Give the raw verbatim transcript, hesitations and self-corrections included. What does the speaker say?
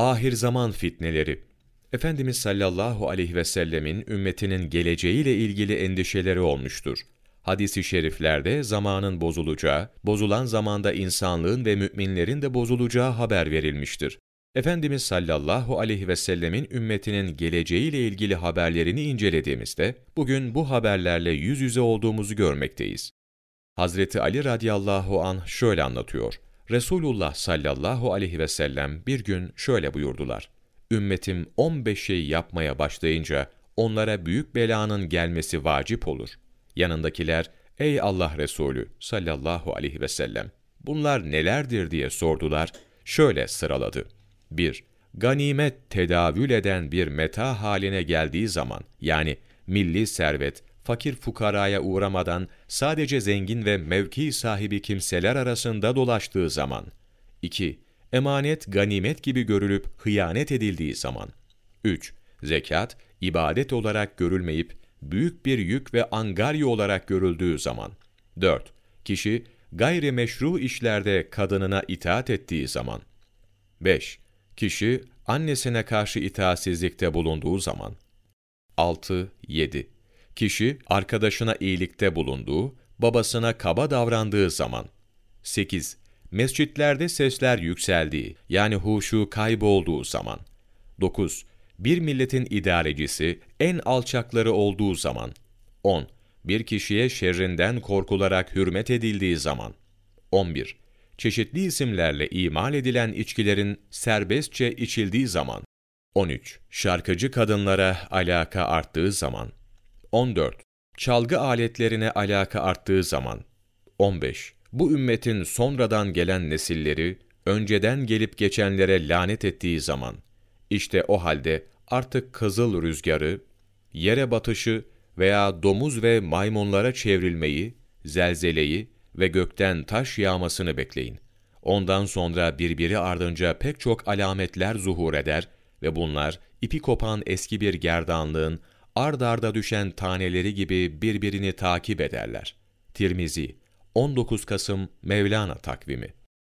Ahir Zaman Fitneleri. Efendimiz sallallahu aleyhi ve sellemin ümmetinin geleceğiyle ilgili endişeleri olmuştur. Hadis-i şeriflerde zamanın bozulacağı, bozulan zamanda insanlığın ve müminlerin de bozulacağı haber verilmiştir. Efendimiz sallallahu aleyhi ve sellemin ümmetinin geleceğiyle ilgili haberlerini incelediğimizde, bugün bu haberlerle yüz yüze olduğumuzu görmekteyiz. Hazreti Ali radıyallahu anh şöyle anlatıyor. Resulullah sallallahu aleyhi ve sellem bir gün şöyle buyurdular. Ümmetim on beş şeyi yapmaya başlayınca onlara büyük belanın gelmesi vacip olur. Yanındakiler, ey Allah Resulü sallallahu aleyhi ve sellem, bunlar nelerdir diye sordular, şöyle sıraladı. bir Ganimet tedavül eden bir meta haline geldiği zaman, yani milli servet, fakir fukaraya uğramadan sadece zengin ve mevki sahibi kimseler arasında dolaştığı zaman. iki Emanet ganimet gibi görülüp hıyanet edildiği zaman. üç Zekat, ibadet olarak görülmeyip, büyük bir yük ve angarya olarak görüldüğü zaman. dört Kişi, gayrimeşru işlerde kadınına itaat ettiği zaman. beş Kişi, annesine karşı itaatsizlikte bulunduğu zaman. altı yedi Kişi, arkadaşına iyilikte bulunduğu, babasına kaba davrandığı zaman. sekiz Mescitlerde sesler yükseldiği, yani huşu kaybolduğu zaman. dokuz Bir milletin idarecisi, en alçakları olduğu zaman. on Bir kişiye şerrinden korkularak hürmet edildiği zaman. on bir Çeşitli isimlerle imal edilen içkilerin serbestçe içildiği zaman. on üç Şarkıcı kadınlara alaka arttığı zaman. on dört Çalgı aletlerine alaka arttığı zaman. on beş Bu ümmetin sonradan gelen nesilleri, önceden gelip geçenlere lanet ettiği zaman. İşte o halde artık kızıl rüzgarı, yere batışı veya domuz ve maymunlara çevrilmeyi, zelzeleyi ve gökten taş yağmasını bekleyin. Ondan sonra birbiri ardınca pek çok alametler zuhur eder ve bunlar ipi kopan eski bir gerdanlığın ard arda düşen taneleri gibi birbirini takip ederler. Tirmizi on dokuz Kasım Mevlana takvimi.